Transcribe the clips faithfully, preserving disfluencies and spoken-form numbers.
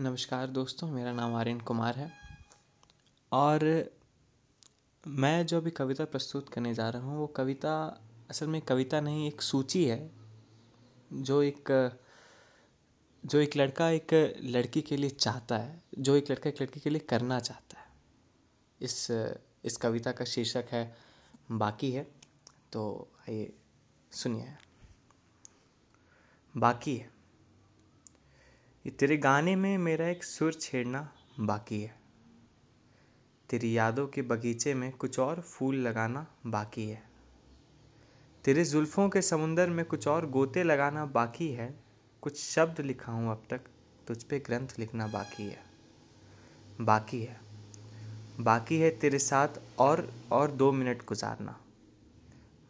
नमस्कार दोस्तों, मेरा नाम आर्यन कुमार है और मैं जो अभी कविता प्रस्तुत करने जा रहा हूँ वो कविता असल में कविता नहीं, एक सूची है जो एक जो एक लड़का एक लड़की के लिए चाहता है, जो एक लड़का एक लड़की के लिए करना चाहता है। इस इस कविता का शीर्षक है बाकी है। तो आइए सुनिए। बाकी है ये तेरे गाने में मेरा एक सुर छेड़ना बाकी है, तेरी यादों के बगीचे में कुछ और फूल लगाना बाकी है, तेरे जुल्फों के समुंदर में कुछ और गोते लगाना बाकी है, कुछ शब्द लिखा हूँ अब तक, तुझ पे ग्रंथ लिखना बाकी है। बाकी है बाकी है तेरे साथ और और दो मिनट गुजारना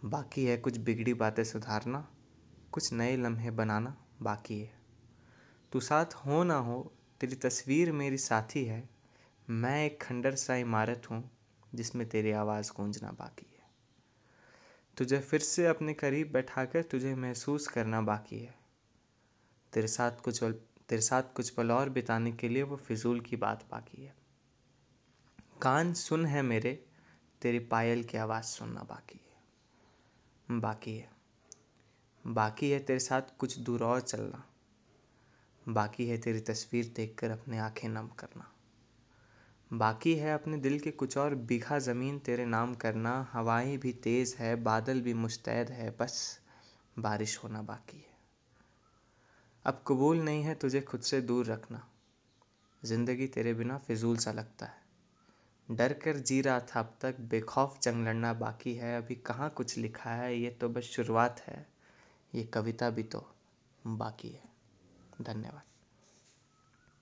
बाकी है, कुछ बिगड़ी बातें सुधारना, कुछ नए लम्हे बनाना बाकी है। तू साथ हो ना हो, तेरी तस्वीर मेरी साथी है, मैं एक खंडर सा इमारत हूँ जिसमें तेरी आवाज़ गूंजना बाकी है। तुझे फिर से अपने करीब बैठाकर तुझे महसूस करना बाकी है, तेरे साथ कुछ तेरे साथ कुछ पल और बिताने के लिए वो फिजूल की बात बाकी है। कान सुन है मेरे, तेरी पायल की आवाज़ सुनना बाकी है। बाकी है बाकी है तेरे साथ कुछ दूर और चलना बाकी है, तेरी तस्वीर देखकर अपने आंखें नम करना बाकी है, अपने दिल के कुछ और बीघा ज़मीन तेरे नाम करना। हवाएं भी तेज़ है, बादल भी मुस्तैद है, बस बारिश होना बाकी है। अब कबूल नहीं है तुझे खुद से दूर रखना, ज़िंदगी तेरे बिना फिजूल सा लगता है, डर कर जी रहा था अब तक, बेखौफ जंग लड़ना बाकी है। अभी कहाँ कुछ लिखा है, ये तो बस शुरुआत है, ये कविता भी तो बाकी है। धन्यवाद।